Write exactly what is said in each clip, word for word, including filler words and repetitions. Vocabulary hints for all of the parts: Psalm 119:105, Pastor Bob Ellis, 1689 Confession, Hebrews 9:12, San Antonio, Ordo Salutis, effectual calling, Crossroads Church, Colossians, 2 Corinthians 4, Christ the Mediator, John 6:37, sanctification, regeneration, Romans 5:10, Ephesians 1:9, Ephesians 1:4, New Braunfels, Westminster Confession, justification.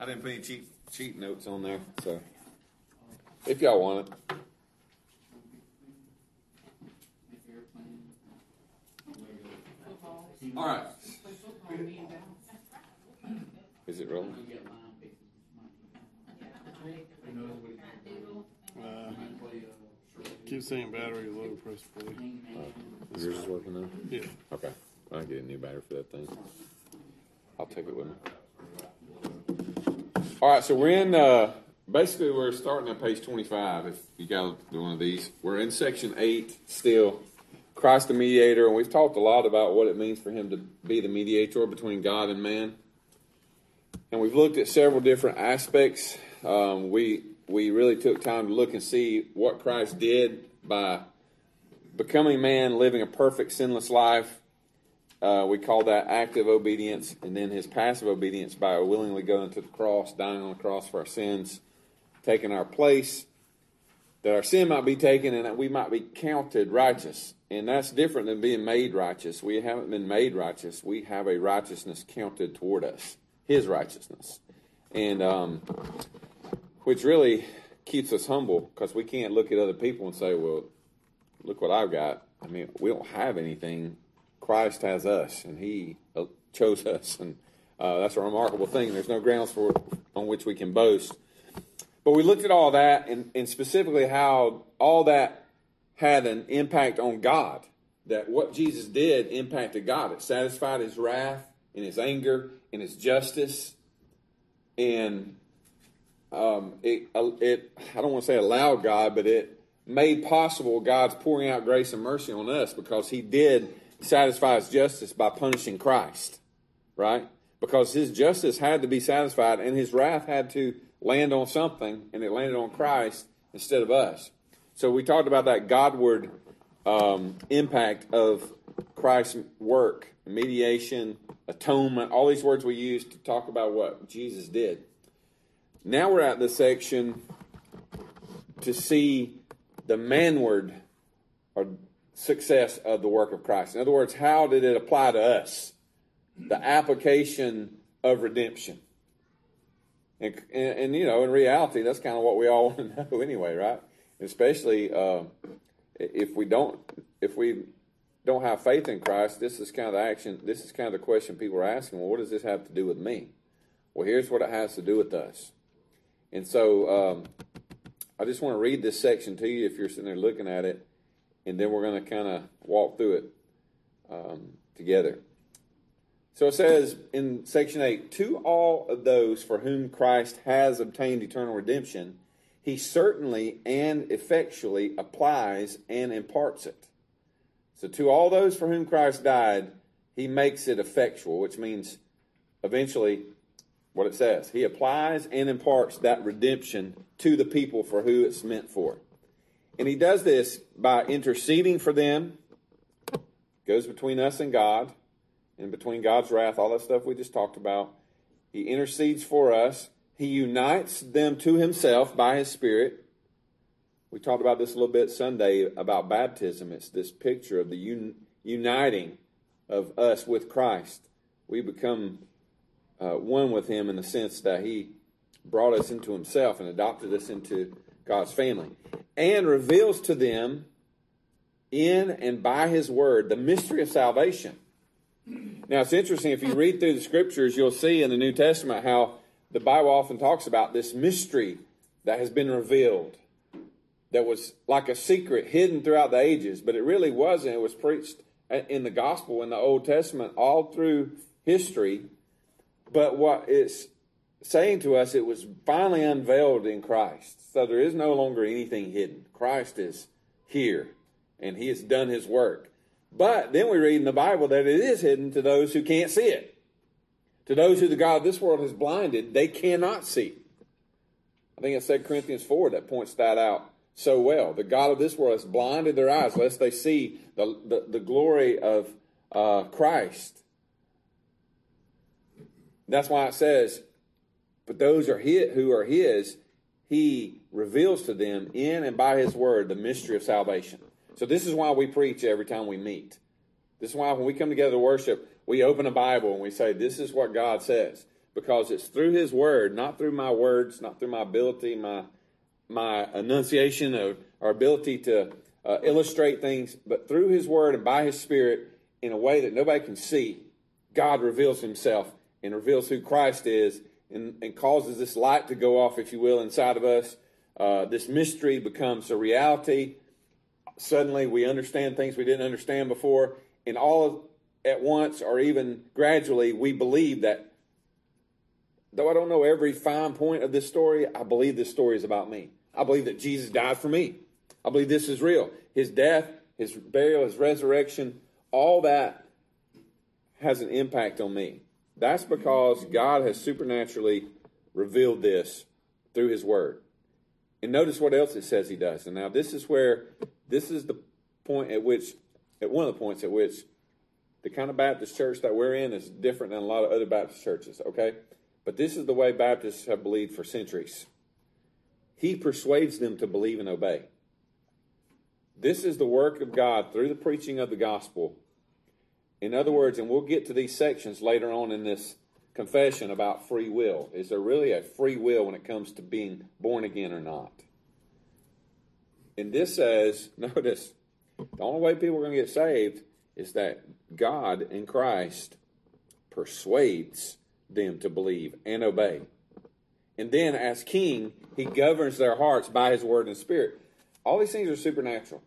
I've been putting cheat, cheat notes on there, so if y'all want it. All right. Is it rolling? Uh, keep saying battery low, press play. Uh, yours is working now? Yeah. Okay. I'll get a new battery for that thing. I'll take it with me. All right, so we're in, uh, basically we're starting at page twenty-five, if you got one of these. We're in section eight still. Christ the Mediator, and we've talked a lot about what it means for him to be the mediator between God and man. And we've looked at several different aspects. Um, we we really took time to look and see what Christ did by becoming man, living a perfect, sinless life. Uh, we call that active obedience, and then his passive obedience by willingly going to the cross, dying on the cross for our sins, taking our place, that our sin might be taken and that we might be counted righteous. And that's different than being made righteous. We haven't been made righteous. We have a righteousness counted toward us, his righteousness. And um, which really keeps us humble, because we can't look at other people and say, well, look what I've got. I mean, we don't have anything. Christ has us, and he chose us. And uh, that's a remarkable thing. There's no grounds for on which we can boast. But we looked at all that, and, and specifically how all that had an impact on God, that what Jesus did impacted God. It satisfied his wrath and his anger and his justice. And um, it, it, I don't want to say allowed God, but it made possible God's pouring out grace and mercy on us, because he did satisfy his justice by punishing Christ, right? Because his justice had to be satisfied and his wrath had to land on something, and it landed on Christ instead of us. So we talked about that Godward um, impact of Christ's work, mediation, atonement, all these words we use to talk about what Jesus did. Now we're at the section to see the manward or success of the work of Christ. In other words, how did it apply to us? The application of redemption. And, and, and you know, in reality, that's kind of what we all want to know anyway, right? Especially uh, if we don't, if we don't have faith in Christ, this is kind of the action. This is kind of the question people are asking. Well, what does this have to do with me? Well, here's what it has to do with us. And so, um, I just want to read this section to you if you're sitting there looking at it, and then we're going to kind of walk through it um, together. So it says in section eight, to all of those for whom Christ has obtained eternal redemption, he certainly and effectually applies and imparts it. So to all those for whom Christ died, he makes it effectual, which means eventually what it says. He applies and imparts that redemption to the people for who it's meant for. And he does this by interceding for them. Goes between us and God, and between God's wrath, all that stuff we just talked about. He intercedes for us. He unites them to himself by his Spirit. We talked about this a little bit Sunday about baptism. It's this picture of the un- uniting of us with Christ. We become uh, one with him in the sense that he brought us into himself and adopted us into God's family. And reveals to them in and by his word the mystery of salvation. Now it's interesting, if you read through the scriptures, you'll see in the New Testament how the Bible often talks about this mystery that has been revealed, that was like a secret hidden throughout the ages, but it really wasn't. It was preached in the gospel in the Old Testament all through history. But what it's saying to us, it was finally unveiled in Christ. So there is no longer anything hidden. Christ is here, and he has done his work. But then we read in the Bible that it is hidden to those who can't see it. To those who the God of this world has blinded, they cannot see. I think it's Second Corinthians four that points that out so well. The God of this world has blinded their eyes, lest they see the, the, the glory of uh, Christ. That's why it says, but those are his, who are his, he reveals to them in and by his word the mystery of salvation. So this is why we preach every time we meet. This is why when we come together to worship, we open a Bible and we say, this is what God says. because it's through his word, not through my words, not through my ability, my my enunciation of, or ability to uh, illustrate things, but through his word and by his spirit in a way that nobody can see, God reveals himself and reveals who Christ is and, and causes this light to go off, if you will, inside of us. Uh, this mystery becomes a reality. Suddenly we understand things we didn't understand before, and all of, at once or even gradually we believe that, though I don't know every fine point of this story, I believe this story is about me. I believe that Jesus died for me. I believe this is real. His death, his burial, his resurrection, all that has an impact on me. That's because God has supernaturally revealed this through his word. And notice what else it says he does. And now this is where, this is the point at which, at one of the points at which the kind of Baptist church that we're in is different than a lot of other Baptist churches, okay? But this is the way Baptists have believed for centuries. He persuades them to believe and obey. This is the work of God through the preaching of the gospel. In other words, and we'll get to these sections later on in this confession about free will. Is there really a free will when it comes to being born again or not? And this says, notice, the only way people are going to get saved is that God in Christ persuades them to believe and obey. And then as king, he governs their hearts by his word and spirit. All these things are supernatural.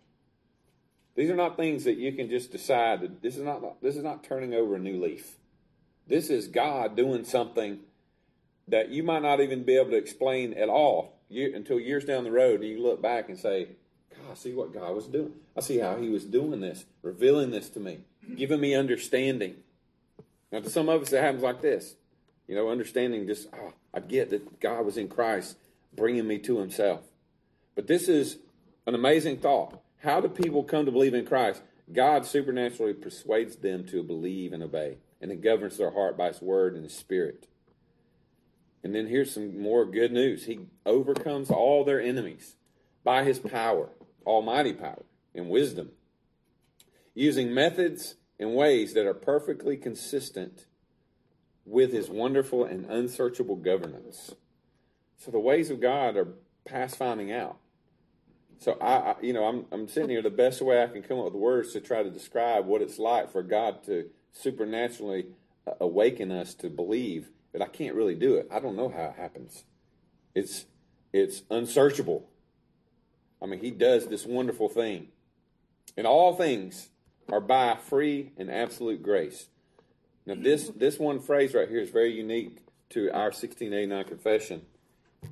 These are not things that you can just decide. That this is not this is not turning over a new leaf. This is God doing something that you might not even be able to explain at all you, until years down the road, and you look back and say, God, I see what God was doing. I see how he was doing this, revealing this to me, giving me understanding. Now, to some of us, it happens like this. You know, understanding just, oh, I get that God was in Christ bringing me to himself. But this is an amazing thought. How do people come to believe in Christ? God supernaturally persuades them to believe and obey, and it governs their heart by his word and his spirit. And then here's some more good news. He overcomes all their enemies by his power, almighty power and wisdom, using methods and ways that are perfectly consistent with his wonderful and unsearchable governance. So the ways of God are past finding out. So I, I you know, I'm I'm sitting here. The best way I can come up with words to try to describe what it's like for God to supernaturally awaken us to believe, but I can't really do it. I don't know how it happens. It's it's unsearchable. I mean, he does this wonderful thing. And all things are by free and absolute grace. Now, this, this one phrase right here is very unique to our sixteen eighty-nine Confession.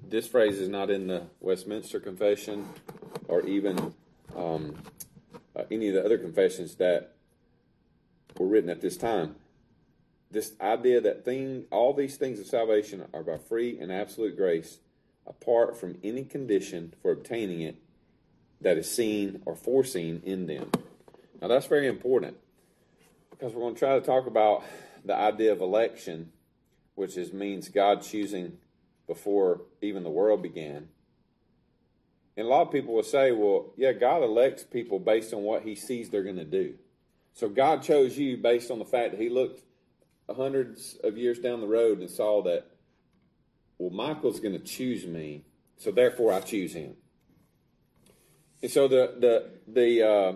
This phrase is not in the Westminster Confession or even um, uh, any of the other confessions that were written at this time. This idea that thing, all these things of salvation are by free and absolute grace, apart from any condition for obtaining it that is seen or foreseen in them. Now, that's very important, because we're going to try to talk about the idea of election, which is means God choosing before even the world began. And a lot of people will say, well, yeah, God elects people based on what he sees they're going to do. So God chose you based on the fact that he looked hundreds of years down the road and saw that, well, Michael's going to choose me, so therefore I choose him. And so the the the uh,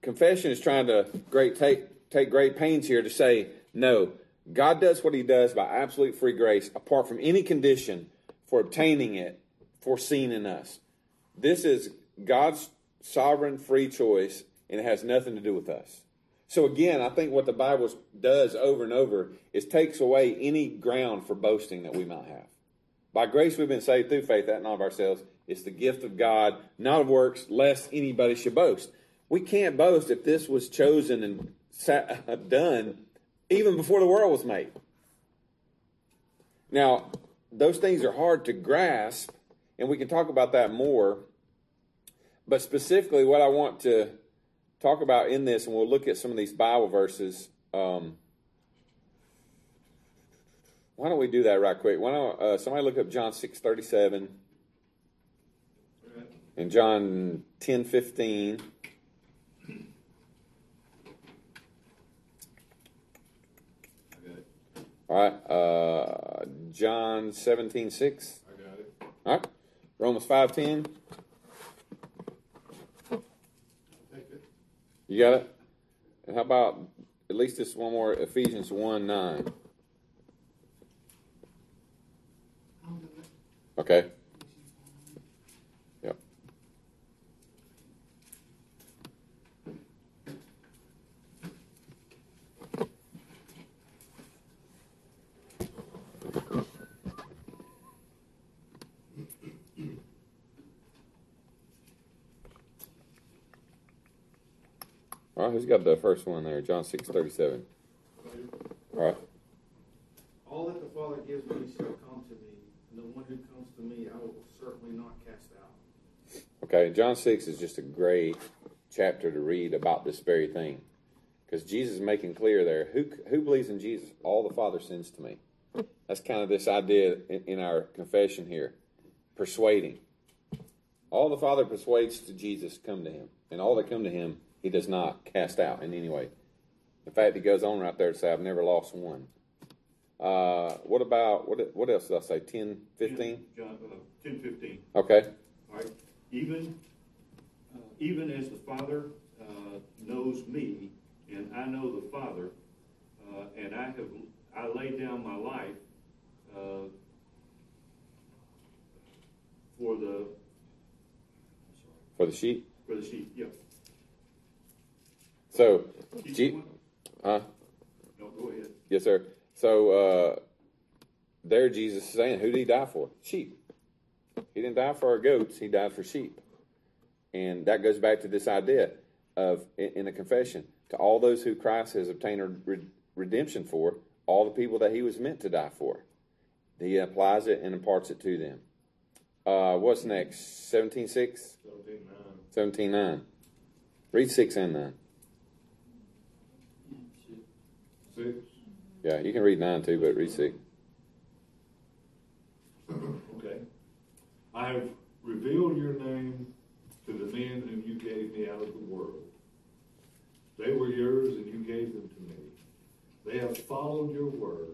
confession is trying to great take take great pains here to say, no, God does what he does by absolute free grace, apart from any condition for obtaining it foreseen in us. This is God's sovereign free choice, and it has nothing to do with us. So again, I think what the Bible does over and over is takes away any ground for boasting that we might have. By grace we've been saved through faith, that not of ourselves. It's the gift of God, not of works, lest anybody should boast. We can't boast if this was chosen and sat, done even before the world was made. Now, those things are hard to grasp, and we can talk about that more. But specifically what I want to talk about in this, and we'll look at some of these Bible verses. Um, why don't we do that right quick? Why don't uh, somebody look up John six thirty-seven and John ten fifteen. All right. Uh, John seventeen six. I got it. All right. Romans five ten. You got it? And how about at least this one more, Ephesians one nine? Okay. Yep. All right, who's got the first one there? John six thirty-seven. All right. All that the Father gives me shall come to me, and the one who comes to me I will certainly not cast out. Okay, John six is just a great chapter to read about this very thing, because Jesus is making clear there, who who believes in Jesus, all the Father sends to me. That's kind of this idea in, in our confession here, persuading. All the Father persuades to Jesus to come to him, and all that come to him he does not cast out in any way. In fact, he goes on right there to say, I've never lost one. Uh, what about, what What else did I say, ten fifteen? John, uh, ten fifteen. Okay. All right. Even, uh, even as the Father uh, knows me, and I know the Father, uh, and I have I laid down my life uh, for the, I'm sorry. For the sheep? For the sheep, yeah. So, G- huh? No, go ahead. Yes, sir. So, uh, there Jesus is saying, who did he die for? Sheep. He didn't die for our goats. He died for sheep. And that goes back to this idea of, in the confession, to all those who Christ has obtained re- redemption for, all the people that he was meant to die for. He applies it and imparts it to them. Uh, what's next? seventeen six? seventeen nine. seventeen nine. Read six and nine. six. Yeah, you can read nine too, but read six. Okay. I have revealed your name to the men whom you gave me out of the world. They were yours and you gave them to me. They have followed your word.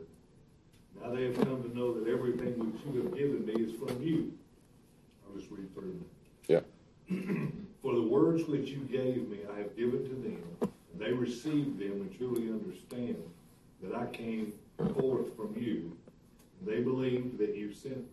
Now they have come to know that everything which you have given me is from you. I'll just read through them. Yeah. For the words which you gave me I have given to them. They received them and truly understand that I came forth from you, and they believed that you sent me.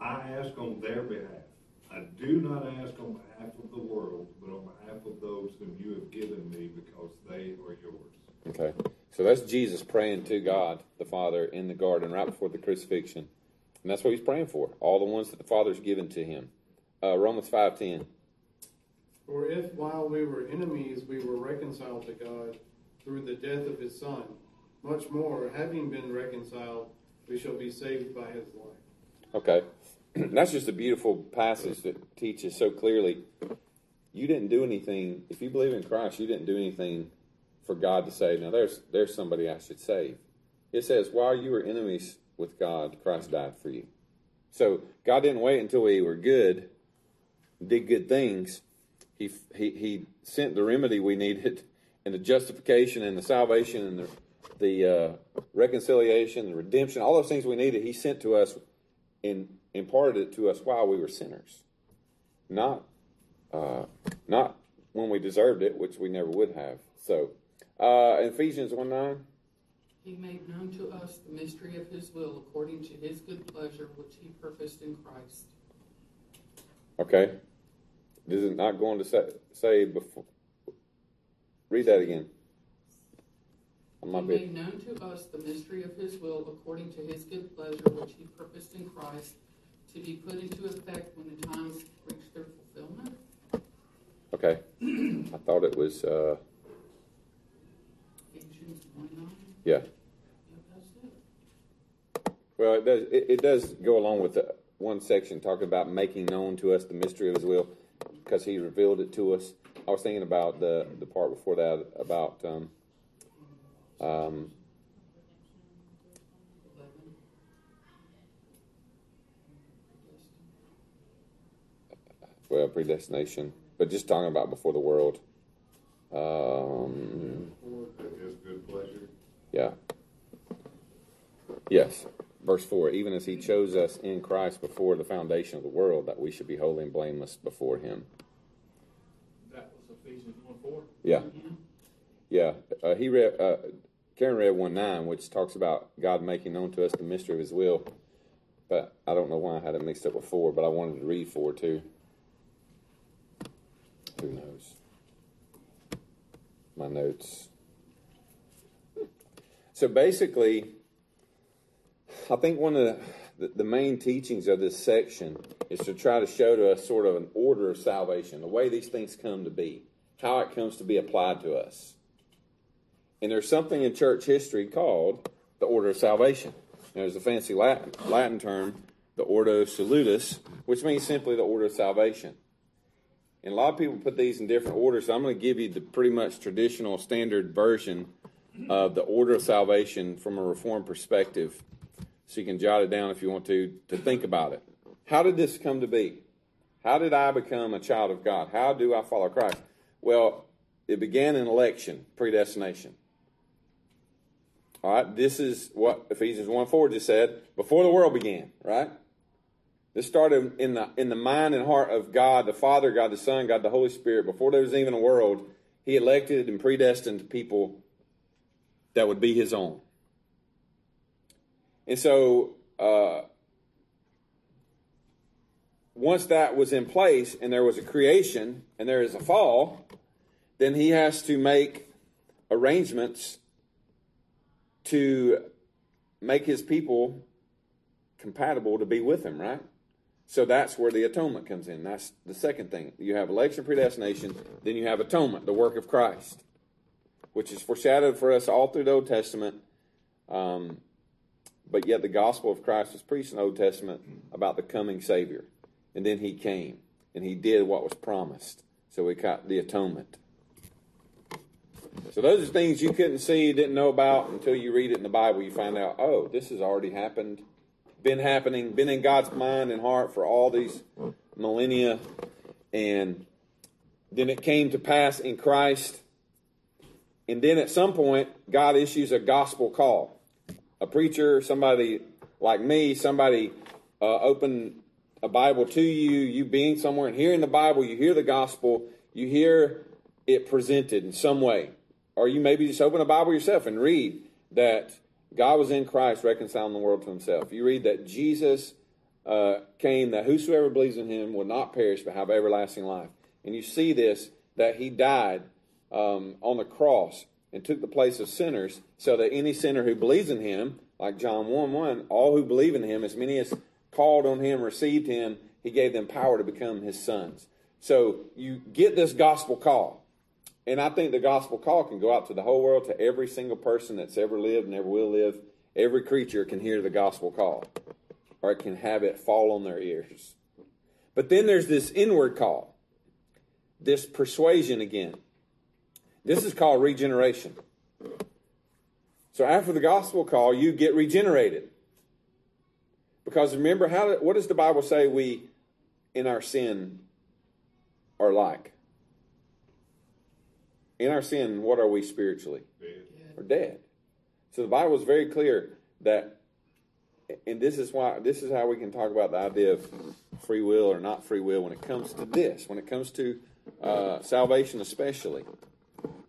I ask on their behalf. I do not ask on behalf of the world, but on behalf of those whom you have given me, because they are yours. Okay. So that's Jesus praying to God the Father in the garden right before the crucifixion. And that's what he's praying for, all the ones that the Father's given to him. Uh, Romans five ten. For if while we were enemies we were reconciled to God through the death of his Son, much more, having been reconciled, we shall be saved by his life. Okay. That's just a beautiful passage that teaches so clearly, you didn't do anything, if you believe in Christ, you didn't do anything for God to save. Now, there's there's somebody I should save. It says, while you were enemies with God, Christ died for you. So, God didn't wait until we were good, did good things. He, he he sent the remedy we needed, and the justification and the salvation and the the uh, reconciliation, the redemption, all those things we needed, he sent to us and imparted it to us while we were sinners. Not uh, not when we deserved it, which we never would have. So, uh, Ephesians one nine. He made known to us the mystery of his will according to his good pleasure, which he purposed in Christ. Okay. This is not going to say, say before. Read that again. I might be. He made known to us the mystery of his will according to his good pleasure, which he purposed in Christ, to be put into effect when the times reach their fulfillment. Okay. I thought it was. Uh, Ephesians one nine? Yeah. Yeah, that's it. Well, it does, it, it does go along with the one section talking about making known to us the mystery of his will, because he revealed it to us. I was thinking about the, the part before that about um, um, well, predestination, but just talking about before the world. Um, yeah. Yes. Verse four, even as he chose us in Christ before the foundation of the world, that we should be holy and blameless before him. That was Ephesians one four? Yeah. Yeah. Uh, he read, uh, Karen read one nine, which talks about God making known to us the mystery of his will. But I don't know why I had it mixed up with four, but I wanted to read four too. Who knows? My notes. So basically, I think one of the, the main teachings of this section is to try to show to us sort of an order of salvation, the way these things come to be, how it comes to be applied to us. And there's something in church history called the order of salvation. Now, there's a fancy Latin, Latin term, the Ordo Salutis, which means simply the order of salvation. And a lot of people put these in different orders, so I'm going to give you the pretty much traditional standard version of the order of salvation from a Reformed perspective. So you can jot it down if you want to, to think about it. How did this come to be? How did I become a child of God? How do I follow Christ? Well, it began in election, predestination. All right, this is what Ephesians one four just said, before the world began, right? This started in the in the mind and heart of God, the Father, God the Son, God the Holy Spirit. Before there was even a world, he elected and predestined people that would be his own. And so uh, once that was in place and there was a creation and there is a fall, then he has to make arrangements to make his people compatible to be with him, right? So that's where the atonement comes in. That's the second thing. You have election, predestination, then you have atonement, the work of Christ, which is foreshadowed for us all through the Old Testament. Um But yet the gospel of Christ was preached in the Old Testament about the coming Savior. And then he came, and he did what was promised. So we got the atonement. So those are things you couldn't see, didn't know about, until you read it in the Bible. You find out, oh, this has already happened, been happening, been in God's mind and heart for all these millennia. And then it came to pass in Christ. And then at some point, God issues a gospel call. A preacher, somebody like me, somebody uh, open a Bible to you, you being somewhere and hearing the Bible, you hear the gospel, you hear it presented in some way. Or you maybe just open a Bible yourself and read that God was in Christ reconciling the world to himself. You read that Jesus uh, came, that whosoever believes in him will not perish but have everlasting life. And you see this, that he died um, on the cross and took the place of sinners, so that any sinner who believes in him, like John one one, all who believe in him, as many as called on him, received him, he gave them power to become his sons. So you get this gospel call. And I think the gospel call can go out to the whole world, to every single person that's ever lived and ever will live. Every creature can hear the gospel call, or it can have it fall on their ears. But then there's this inward call, this persuasion again. This is called regeneration. So after the gospel call, you get regenerated. Because remember, how what does the Bible say we, in our sin, are like? In our sin, what are we spiritually? Dead. We're dead. So the Bible is very clear that, and this is why, this is how we can talk about the idea of free will or not free will when it comes to this, when it comes to uh, salvation especially.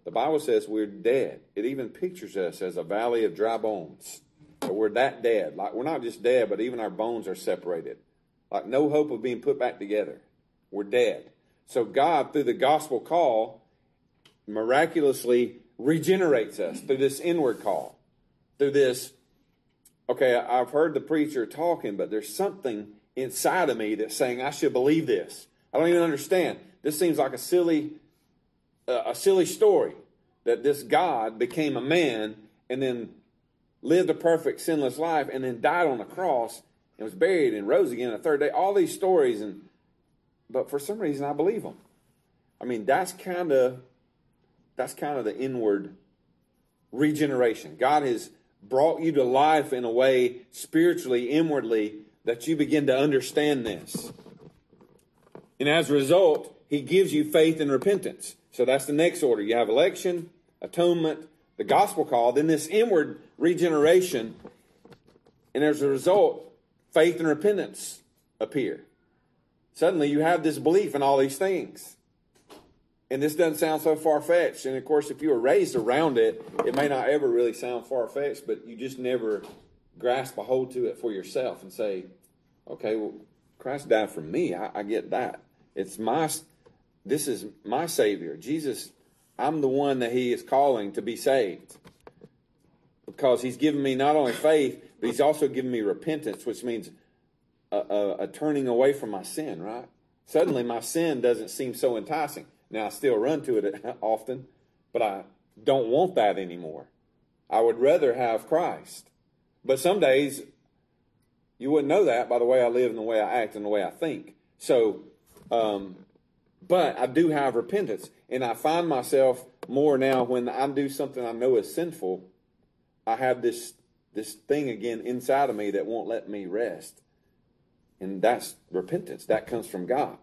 The Bible says we're dead. It even pictures us as a valley of dry bones. So we're that dead. Like, we're not just dead, but even our bones are separated. Like, no hope of being put back together. We're dead. So God, through the gospel call, miraculously regenerates us through this inward call. Through this, okay, I've heard the preacher talking, but there's something inside of me that's saying I should believe this. I don't even understand. This seems like a silly a silly story that this God became a man and then lived a perfect sinless life and then died on a cross and was buried and rose again the third day. All these stories, and but for some reason I believe them. I mean, that's kind of that's kind of the inward regeneration. God has brought you to life in a way spiritually, inwardly, that you begin to understand this. And as a result, he gives you faith and repentance. So that's the next order. You have election, atonement, the gospel call, then this inward regeneration. And as a result, faith and repentance appear. Suddenly you have this belief in all these things. And this doesn't sound so far-fetched. And, of course, if you were raised around it, it may not ever really sound far-fetched, but you just never grasp a hold to it for yourself and say, okay, well, Christ died for me. I, I get that. It's my, this is my Savior. Jesus, I'm the one that he is calling to be saved, because he's given me not only faith, but he's also given me repentance, which means a, a, a turning away from my sin, right? Suddenly my sin doesn't seem so enticing. Now, I still run to it often, but I don't want that anymore. I would rather have Christ. But some days, you wouldn't know that by the way I live and the way I act and the way I think. So, um, but I do have repentance, and I find myself more now when I do something I know is sinful. I have this this thing again inside of me that won't let me rest. And that's repentance. That comes from God.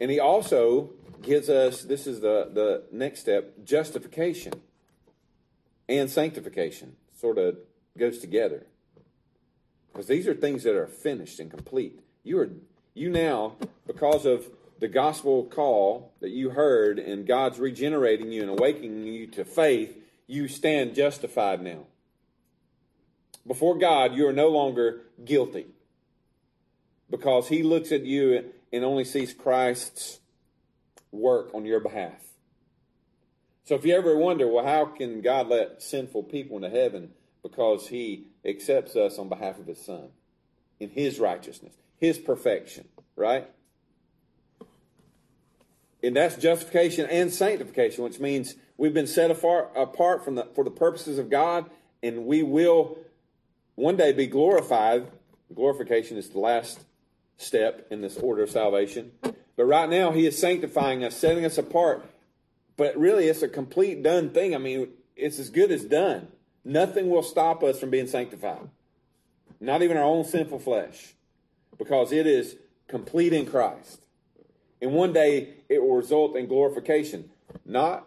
And he also gives us, this is the, the next step, justification and sanctification. Sort of goes together. Because these are things that are finished and complete. You are you now, because of the gospel call that you heard and God's regenerating you and awakening you to faith, you stand justified now. Before God, you are no longer guilty, because he looks at you and only sees Christ's work on your behalf. So if you ever wonder, well, how can God let sinful people into heaven? Because he accepts us on behalf of his son, in his righteousness, his perfection, right? And that's justification and sanctification, which means we've been set apart from the, for the purposes of God, and we will one day be glorified. Glorification is the last step in this order of salvation. But right now, he is sanctifying us, setting us apart. But really, it's a complete done thing. I mean, it's as good as done. Nothing will stop us from being sanctified. Not even our own sinful flesh, because it is complete in Christ. And one day, it will result in glorification. Not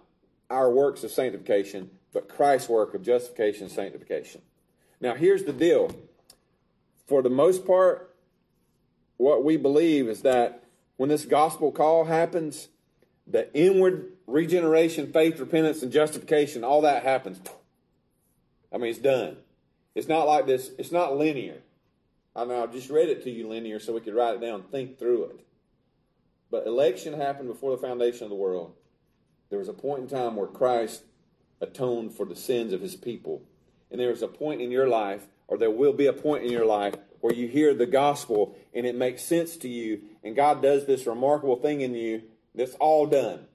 our works of sanctification, but Christ's work of justification and sanctification. Now, here's the deal. For the most part, what we believe is that when this gospel call happens, the inward regeneration, faith, repentance, and justification, all that happens. I mean, it's done. It's not like this. It's not linear. I mean, I just read it to you linear so we could write it down and think through it. But election happened before the foundation of the world. There was a point in time where Christ atoned for the sins of his people. And there was a point in your life, or there will be a point in your life, where you hear the gospel and it makes sense to you, and God does this remarkable thing in you that's all done.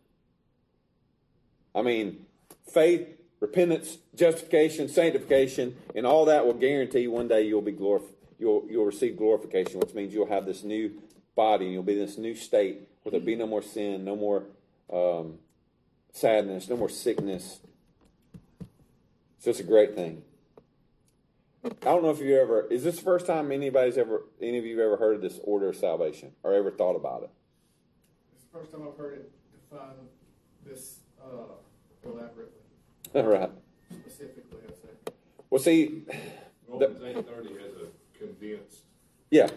I mean, faith, repentance, justification, sanctification, and all that will guarantee one day you'll be glorif- you'll you'll receive glorification, which means you'll have this new body and you'll be in this new state where there'll be no more sin, no more um, sadness, no more sickness. So it's a great thing. I don't know if you ever, is this the first time anybody's ever, any of you have ever heard of this order of salvation or ever thought about it? It's the first time I've heard it defined this uh, elaborately. All right. Specifically, I think. Well, see. Romans eight thirty has a condensed. Yeah,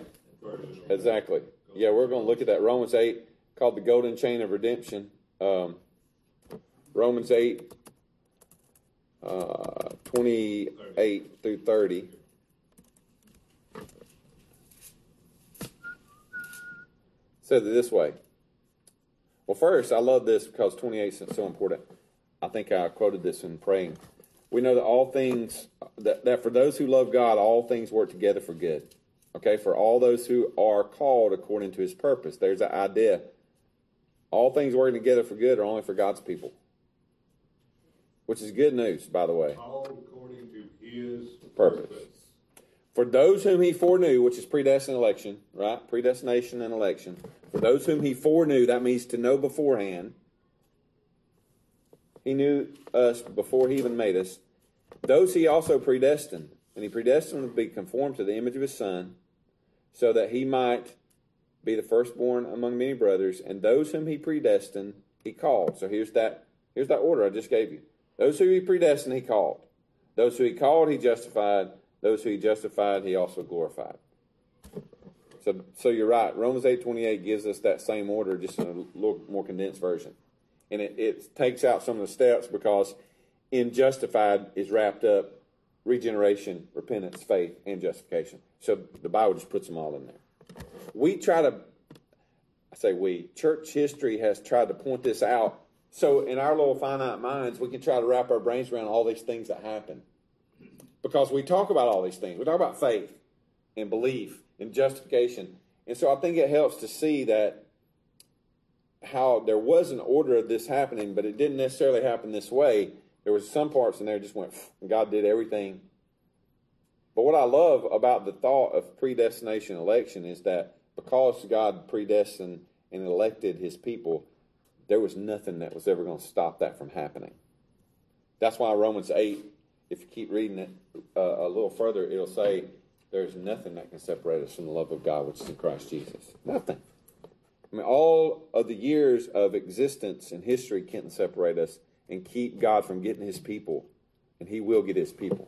exactly. Yeah, we're going to look at that. Romans eight, called the golden chain of redemption. Um, Romans eight. Uh, twenty-eight through thirty. Says it this way. Well, first, I love this because twenty-eight is so important. I think I quoted this in praying. We know that all things, that, that for those who love God, all things work together for good. Okay, for all those who are called according to his purpose. There's that idea. All things working together for good are only for God's people. Which is good news, by the way. All according to his purpose. purpose. For those whom he foreknew, which is predestined election, right? Predestination and election. For those whom he foreknew, that means to know beforehand. He knew us before he even made us. Those he also predestined. And he predestined to be conformed to the image of his son, so that he might be the firstborn among many brothers. And those whom he predestined, he called. So here's that, here's that order I just gave you. Those who he predestined, he called. Those who he called, he justified. Those who he justified, he also glorified. So, so you're right. Romans eight twenty-eight gives us that same order, just in a little more condensed version. And it, it takes out some of the steps, because in justified is wrapped up regeneration, repentance, faith, and justification. So the Bible just puts them all in there. We try to, I say we, church history has tried to point this out. So in our little finite minds, we can try to wrap our brains around all these things that happen. Because we talk about all these things. We talk about faith and belief and justification. And so I think it helps to see that how there was an order of this happening, but it didn't necessarily happen this way. There was some parts in there just went, and God did everything. But what I love about the thought of predestination election is that because God predestined and elected his people, there was nothing that was ever going to stop that from happening. That's why Romans eight, if you keep reading it uh, a little further, it'll say there's nothing that can separate us from the love of God, which is in Christ Jesus. Nothing. I mean, all of the years of existence and history can't separate us and keep God from getting his people. And he will get his people.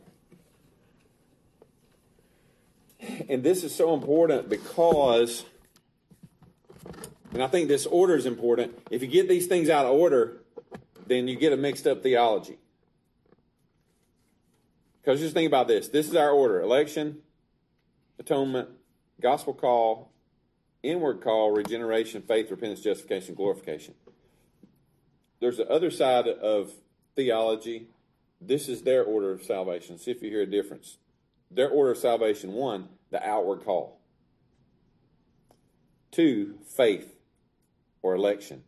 And this is so important because, and I think this order is important. If you get these things out of order, then you get a mixed up theology. Because just think about this. This is our order. Election, atonement, gospel call, inward call, regeneration, faith, repentance, justification, glorification. There's the other side of theology. This is their order of salvation. See if you hear a difference. Their order of salvation, one, the outward call. Two, faith or election.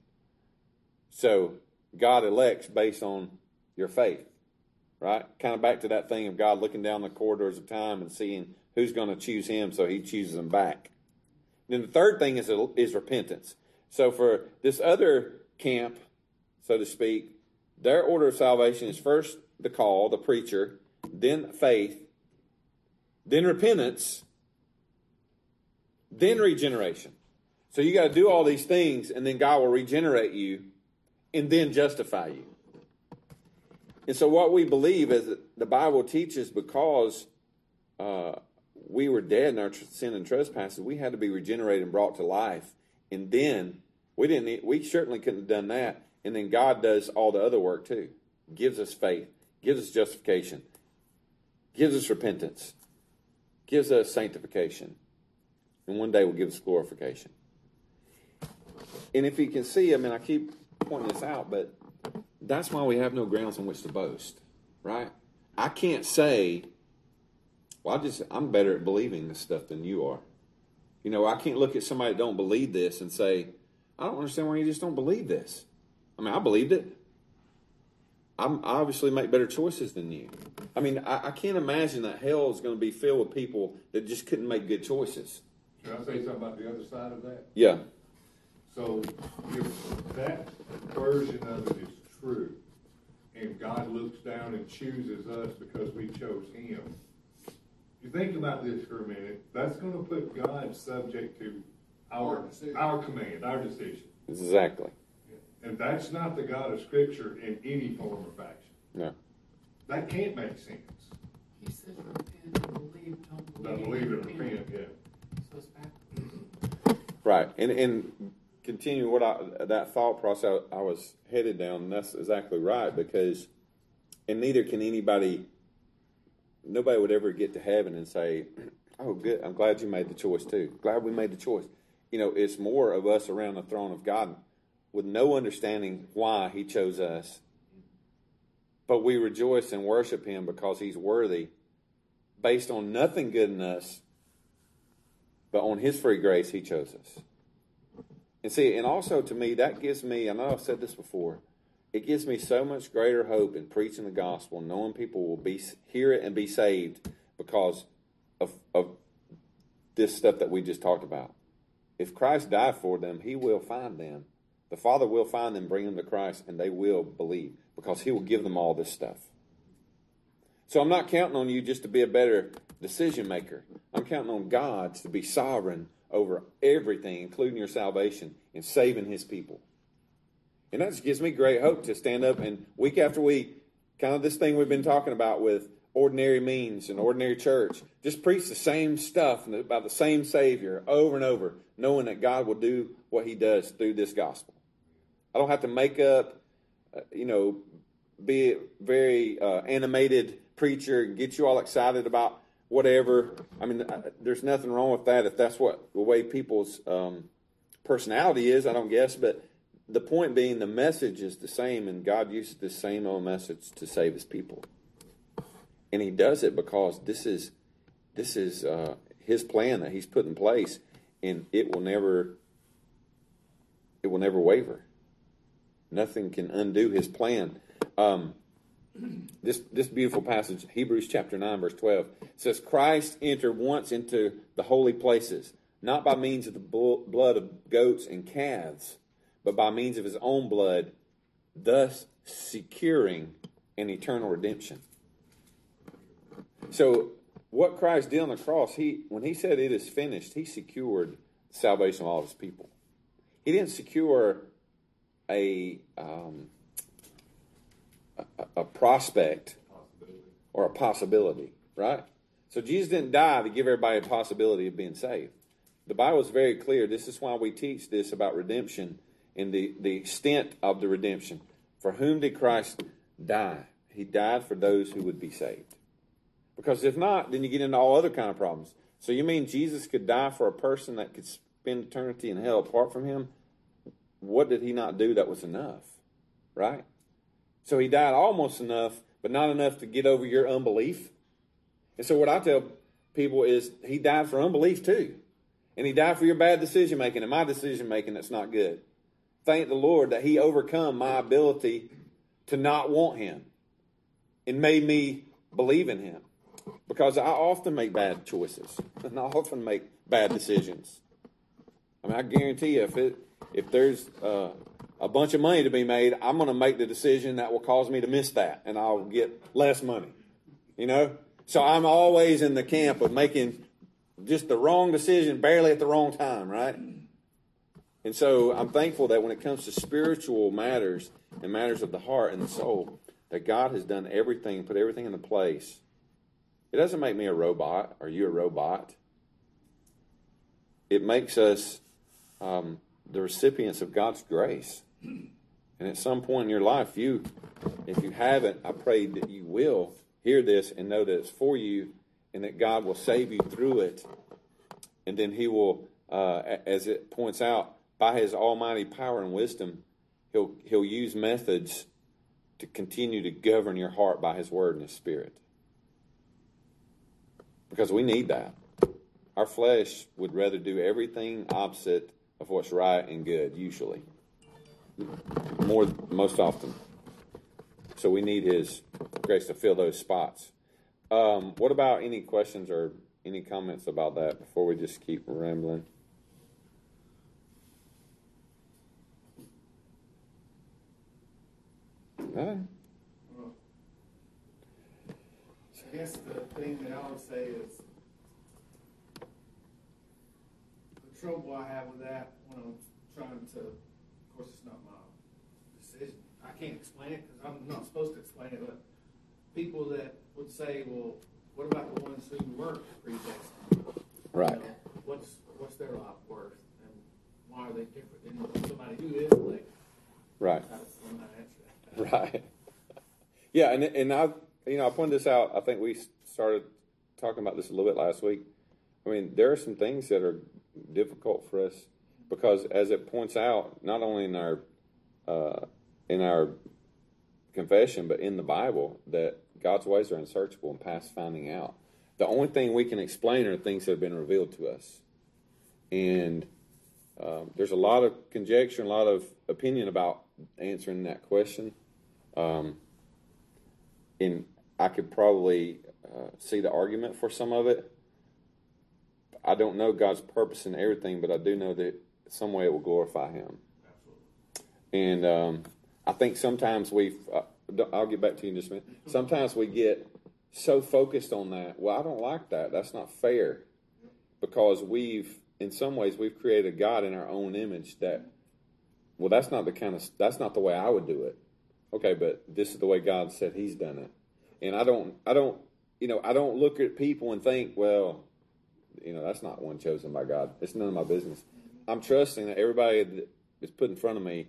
So God elects based on your faith, right? Kind of back to that thing of God looking down the corridors of time and seeing who's going to choose him, so he chooses them back. Then the third thing is, is repentance. So for this other camp, so to speak, their order of salvation is first the call, the preacher, then faith, then repentance, then regeneration. So you got to do all these things, and then God will regenerate you and then justify you. And so what we believe is that the Bible teaches, because uh, we were dead in our sin and trespasses, we had to be regenerated and brought to life. And then we didn't, we certainly couldn't have done that. And then God does all the other work too. Gives us faith. Gives us justification. Gives us repentance. Gives us sanctification. And one day will give us glorification. And if you can see, I mean, I keep pointing this out, but that's why we have no grounds on which to boast, right? I can't say, well, I just, I'm better at believing this stuff than you are. You know, I can't look at somebody that don't believe this and say, I don't understand why you just don't believe this. I mean, I believed it. I'm, I obviously make better choices than you. I mean, I, I can't imagine that hell is going to be filled with people that just couldn't make good choices. Can I say something about the other side of that? Yeah. So if that version of it is true, and God looks down and chooses us because we chose him, you think about this for a minute, that's going to put God subject to our, our command, our decision. Exactly. And that's not the God of Scripture in any form or fashion. No. That can't make sense. He says repent, believe, don't believe. Don't believe and repent, yeah. So it's backwards. Right. And and continuing what I, that thought process I was headed down, and that's exactly right, because, and neither can anybody, nobody would ever get to heaven and say, oh, good, I'm glad you made the choice too. Glad we made the choice. You know, it's more of us around the throne of God, with no understanding why he chose us. But we rejoice and worship him because he's worthy, based on nothing good in us, but on his free grace he chose us. And see, and also to me, that gives me, I know I've said this before, it gives me so much greater hope in preaching the gospel, knowing people will be hear it and be saved because of, of this stuff that we just talked about. If Christ died for them, he will find them. The Father will find them, bring them to Christ, and they will believe because he will give them all this stuff. So I'm not counting on you just to be a better decision maker. I'm counting on God to be sovereign over everything, including your salvation and saving his people. And that just gives me great hope to stand up and week after week, kind of this thing we've been talking about with ordinary means, an ordinary church. Just preach the same stuff about the same Savior over and over, knowing that God will do what he does through this gospel. I don't have to make up, uh, you know, be a very uh, animated preacher and get you all excited about whatever. I mean, I, there's nothing wrong with that if that's what the way people's um, personality is, I don't guess. But the point being, the message is the same, and God uses the same old message to save his people. And he does it because this is this is uh, his plan that he's put in place, and it will never it will never waver. Nothing can undo his plan. Um, this this beautiful passage, Hebrews chapter nine, verse twelve, says, Christ entered once into the holy places, not by means of the blood of goats and calves, but by means of his own blood, thus securing an eternal redemption. So what Christ did on the cross, he when he said it is finished, he secured salvation of all of his people. He didn't secure a um, a, a prospect or a possibility, right? So Jesus didn't die to give everybody a possibility of being saved. The Bible is very clear. This is why we teach this about redemption and the, the extent of the redemption. For whom did Christ die? He died for those who would be saved. Because if not, then you get into all other kind of problems. So you mean Jesus could die for a person that could spend eternity in hell apart from him? What did he not do that was enough, right? So he died almost enough, but not enough to get over your unbelief. And so what I tell people is he died for unbelief too. And he died for your bad decision-making and my decision-making that's not good. Thank the Lord that he overcome my ability to not want him and made me believe in him. Because I often make bad choices, and I often make bad decisions. I mean, I guarantee you, if it if there's uh, a bunch of money to be made, I'm going to make the decision that will cause me to miss that, and I'll get less money. You know, so I'm always in the camp of making just the wrong decision, barely at the wrong time, right? And so I'm thankful that when it comes to spiritual matters and matters of the heart and the soul, that God has done everything, put everything into place. It doesn't make me a robot. Are you a robot? It makes us um, the recipients of God's grace. And at some point in your life, you, if you haven't, I pray that you will hear this and know that it's for you and that God will save you through it. And then he will, uh, as it points out, by his almighty power and wisdom, he'll, he'll use methods to continue to govern your heart by his word and his spirit. Because we need that. Our flesh would rather do everything opposite of what's right and good, usually. More, most often. So we need his grace to fill those spots. Um, what about any questions or any comments about that before we just keep rambling? All right. I guess the thing that I would say is the trouble I have with that when I'm trying to, of course it's not my decision. I can't explain it because I'm not supposed to explain it, but people that would say, well, what about the ones who weren't predestined? Right. You know, what's, what's their life worth? And why are they different than somebody who is like? Right. I'm not answering that. Right. Yeah, and, and I've, You know, I pointed this out. I think we started talking about this a little bit last week. I mean, there are some things that are difficult for us because, as it points out, not only in our uh, in our confession, but in the Bible, that God's ways are unsearchable and past finding out. The only thing we can explain are things that have been revealed to us. And um, there's a lot of conjecture and a lot of opinion about answering that question. Um, in I could probably uh, see the argument for some of it. I don't know God's purpose in everything, but I do know that some way it will glorify him. Absolutely. And um, I think sometimes we've, uh, I'll get back to you in just a minute. Sometimes we get so focused on that. Well, I don't like that. That's not fair. Because we've, in some ways, we've created God in our own image that, well, that's not the kind of, that's not the way I would do it. Okay, but this is the way God said he's done it. And I don't I don't you know, I don't look at people and think, well, you know, that's not one chosen by God. It's none of my business. I'm trusting that everybody that is put in front of me,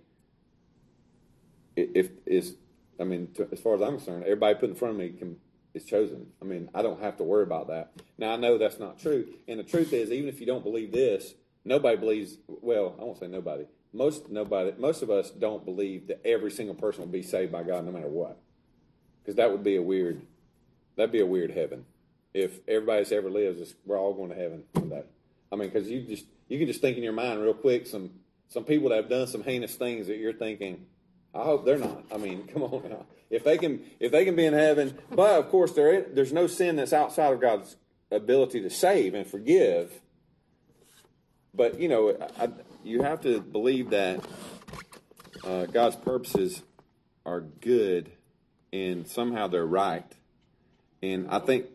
if is, I mean, to, as far as I'm concerned, everybody put in front of me can, is chosen. I mean, I don't have to worry about that. Now, I know that's not true. And the truth is, even if you don't believe this, nobody believes, well, I won't say nobody. Most nobody, most of us don't believe that every single person will be saved by God no matter what. Because that would be a weird, that'd be a weird heaven. If everybody that's ever lives, we're all going to heaven one day. I mean, because you just you can just think in your mind real quick some some people that have done some heinous things that you're thinking, I hope they're not. I mean, come on now. If they can if they can be in heaven, but of course there is, there's no sin that's outside of God's ability to save and forgive. But you know, I, you have to believe that uh, God's purposes are good and somehow they're right. And I think.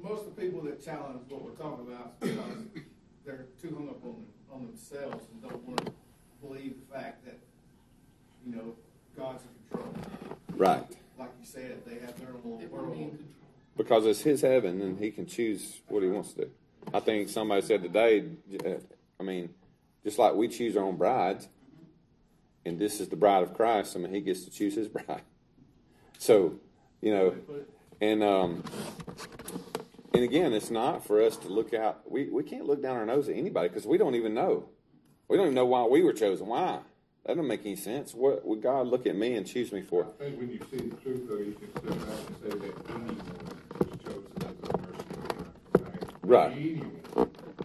Most of the people that challenge what we're talking about is because they're too hung up on, on themselves and don't want to believe the fact that, you know, God's in control. Right. Like you said, they have their little world. Because it's His heaven and He can choose what He wants to do. I think somebody said today, I mean, just like we choose our own brides, and this is the bride of Christ, I mean, He gets to choose His bride. So, you know. And um, and again, it's not for us to look out. We, we can't look down our nose at anybody because we don't even know. We don't even know why we were chosen. Why? That doesn't make any sense. What would God look at me and choose me for? I think when you see the truth, though, you can step out and say that anyone was chosen as a mercy of God. Right. Right. Anyone.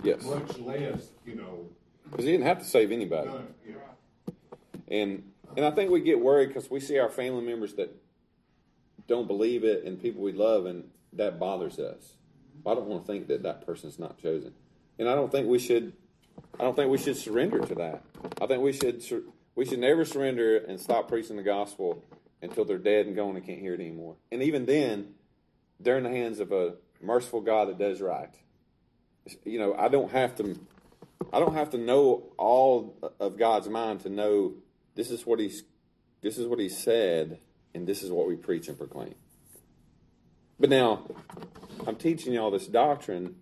Yes. Much less, you know. Because He didn't have to save anybody. No, yeah. And and I think we get worried because we see our family members that don't believe it, and people we love, and that bothers us. I don't want to think that that person's not chosen, and I don't think we should. I don't think we should surrender to that. I think we should. We should never surrender and stop preaching the gospel until they're dead and gone and can't hear it anymore. And even then, they're in the hands of a merciful God that does right. You know, I don't have to. I don't have to know all of God's mind to know this is what He's. This is what He said. And this is what we preach and proclaim. But now, I'm teaching y'all this doctrine,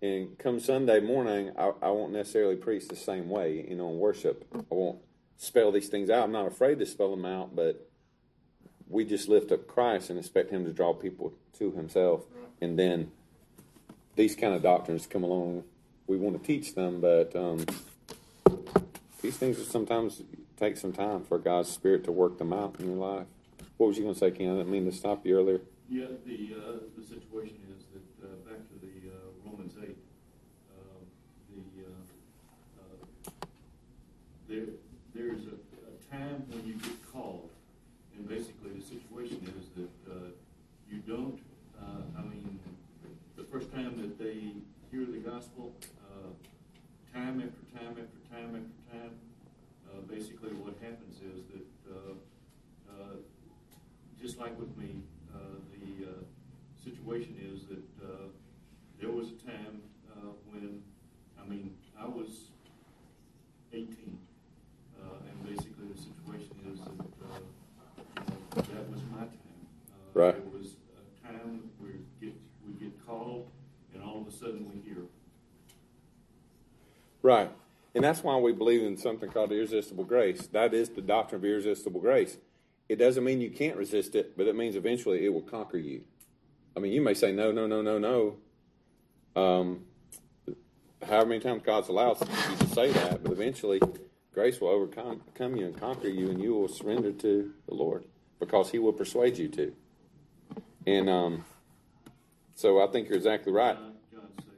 and come Sunday morning, I, I won't necessarily preach the same way, you know, in worship. I won't spell these things out. I'm not afraid to spell them out, but we just lift up Christ and expect Him to draw people to Himself. And then these kind of doctrines come along. We want to teach them, but um, these things are sometimes... Take some time for God's Spirit to work them out in your life. What was you going to say, Ken? I didn't mean to stop you earlier. Yeah, the uh, the situation is that uh, back to the uh, Romans eight, uh, the uh, uh, there there's a, a time when you get called, and basically the situation is that uh, you don't. Uh, I mean, the first time that they hear the gospel, uh, time after time after time after time. Uh, basically what happens is that, uh, uh, just like with me, uh, the uh, situation is that uh, there was a time uh, when, I mean, I was eighteen, uh, and basically the situation is that uh, you know, that was my time. Uh, right. It was a time where get, we get called, and all of a sudden we hear. Right. And that's why we believe in something called irresistible grace. That is the doctrine of irresistible grace. It doesn't mean you can't resist it, but it means eventually it will conquer you. I mean, you may say, no, no, no, no, no. Um, however many times God's allowed you to say that, but eventually grace will overcome you and conquer you, and you will surrender to the Lord because He will persuade you to. And um, so I think you're exactly right. John six.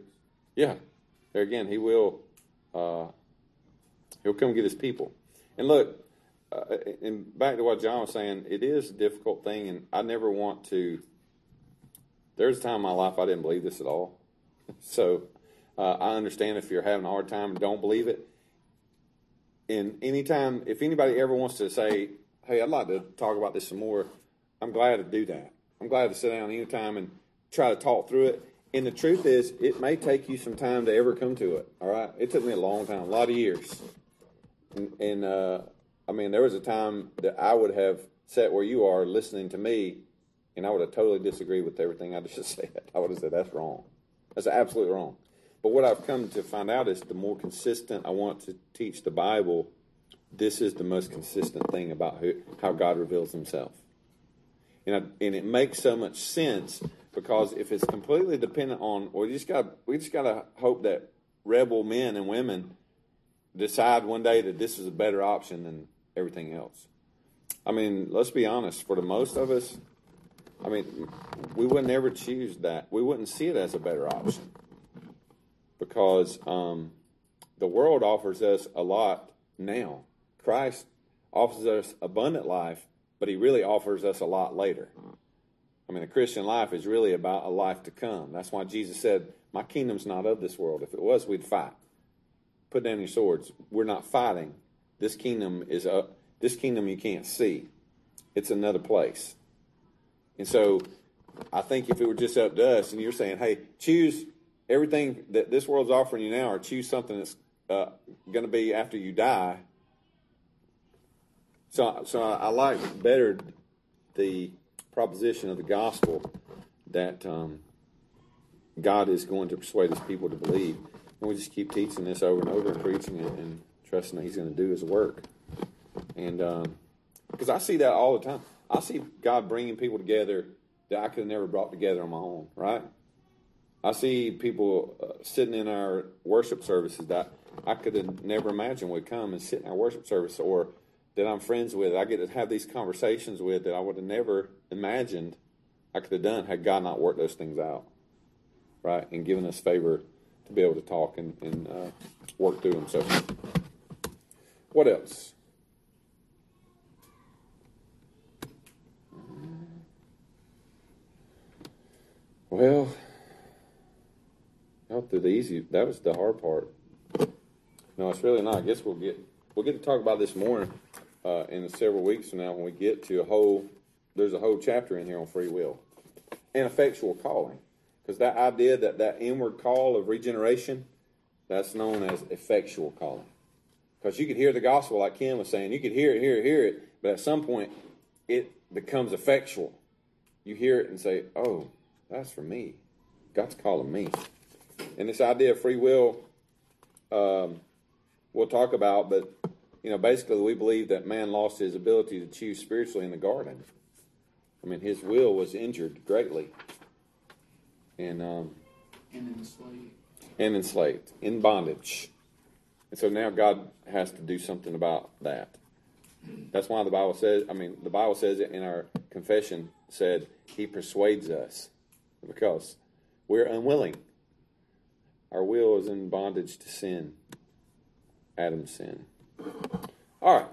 Yeah. There again, He will... Uh, He'll come get His people. And look, uh, and back to what John was saying, it is a difficult thing, and I never want to. There's a time in my life I didn't believe this at all. So uh, I understand if you're having a hard time and don't believe it. And anytime, if anybody ever wants to say, hey, I'd like to talk about this some more, I'm glad to do that. I'm glad to sit down anytime and try to talk through it. And the truth is, it may take you some time to ever come to it, all right? It took me a long time, a lot of years. And, and uh, I mean, there was a time that I would have sat where you are listening to me And I would have totally disagreed with everything I just said. I would have said, that's wrong. That's absolutely wrong. But what I've come to find out is the more consistent I want to teach the Bible, this is the most consistent thing about who, how God reveals himself. And, I, and it makes so much sense, because if it's completely dependent on, well, you just got, we just got to hope that rebel men and women decide one day that this is a better option than everything else. I mean, let's be honest, for the most of us, I mean, we wouldn't ever choose that. We wouldn't see it as a better option, because um, the world offers us a lot now. Christ offers us abundant life, but he really offers us a lot later. I mean, the Christian life is really about a life to come. That's why Jesus said, my kingdom's not of this world. If it was, we'd fight. Put down your swords. We're not fighting. This kingdom is a, this kingdom you can't see. It's another place. And so I think if it were just up to us, and you're saying, hey, choose everything that this world's offering you now, or choose something that's uh, going to be after you die. So, so I, I like better the proposition of the gospel that um, God is going to persuade his people to believe. And we just keep teaching this over and over and preaching it and trusting that he's going to do his work. And because um, I see that all the time. I see God bringing people together that I could have never brought together on my own, right? I see people uh, sitting in our worship services that I could have never imagined would come and sit in our worship service, or that I'm friends with. I get to have these conversations with that I would have never imagined I could have done had God not worked those things out, right? And given us favor to be able to talk and, and uh, work through them. So what else? Well, out through the easy, that was the hard part. No, it's really not. I guess we'll get we'll get to talk about this more uh, in several weeks from now, when we get to a whole, there's a whole chapter in here on free will and effectual calling. Because that idea that that inward call of regeneration, that's known as effectual calling. Because you could hear the gospel, like Ken was saying, you could hear it, hear it, hear it, but at some point it becomes effectual. You hear it and say, oh, that's for me. God's calling me. And this idea of free will, um, we'll talk about, but, you know, basically we believe that man lost his ability to choose spiritually in the garden. I mean, his will was injured greatly. And, um, and enslaved. And enslaved. In bondage. And so now God has to do something about that. That's why the Bible says, I mean, the Bible says it in our confession, said he persuades us. Because we're unwilling. Our will is in bondage to sin. Adam's sin. All right.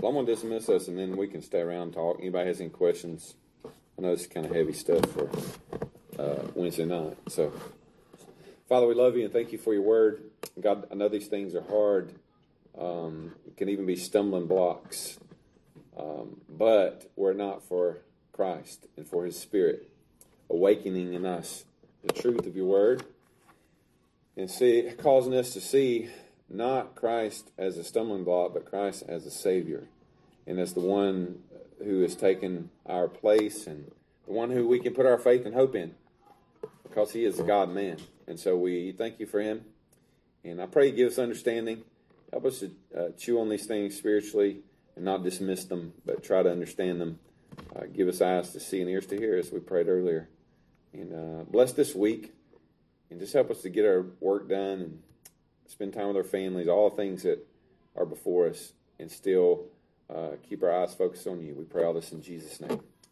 Well, I'm going to dismiss us, and then we can stay around and talk. Anybody has any questions? I know this is kind of heavy stuff for uh, Wednesday night. So, Father, we love you and thank you for your word. God, I know these things are hard. Um, it can even be stumbling blocks. Um, but we're not for Christ and for his spirit. Awakening in us the truth of your word, and see, causing us to see not Christ as a stumbling block, but Christ as a Savior, and as the one who has taken our place, and the one who we can put our faith and hope in, because he is a God-man. And so we thank you for him, and I pray you give us understanding. Help us to uh, chew on these things spiritually and not dismiss them, but try to understand them. Uh, give us eyes to see and ears to hear, as we prayed earlier. And uh, bless this week, and just help us to get our work done and spend time with our families, all the things that are before us, and still uh, keep our eyes focused on you. We pray all this in Jesus' name.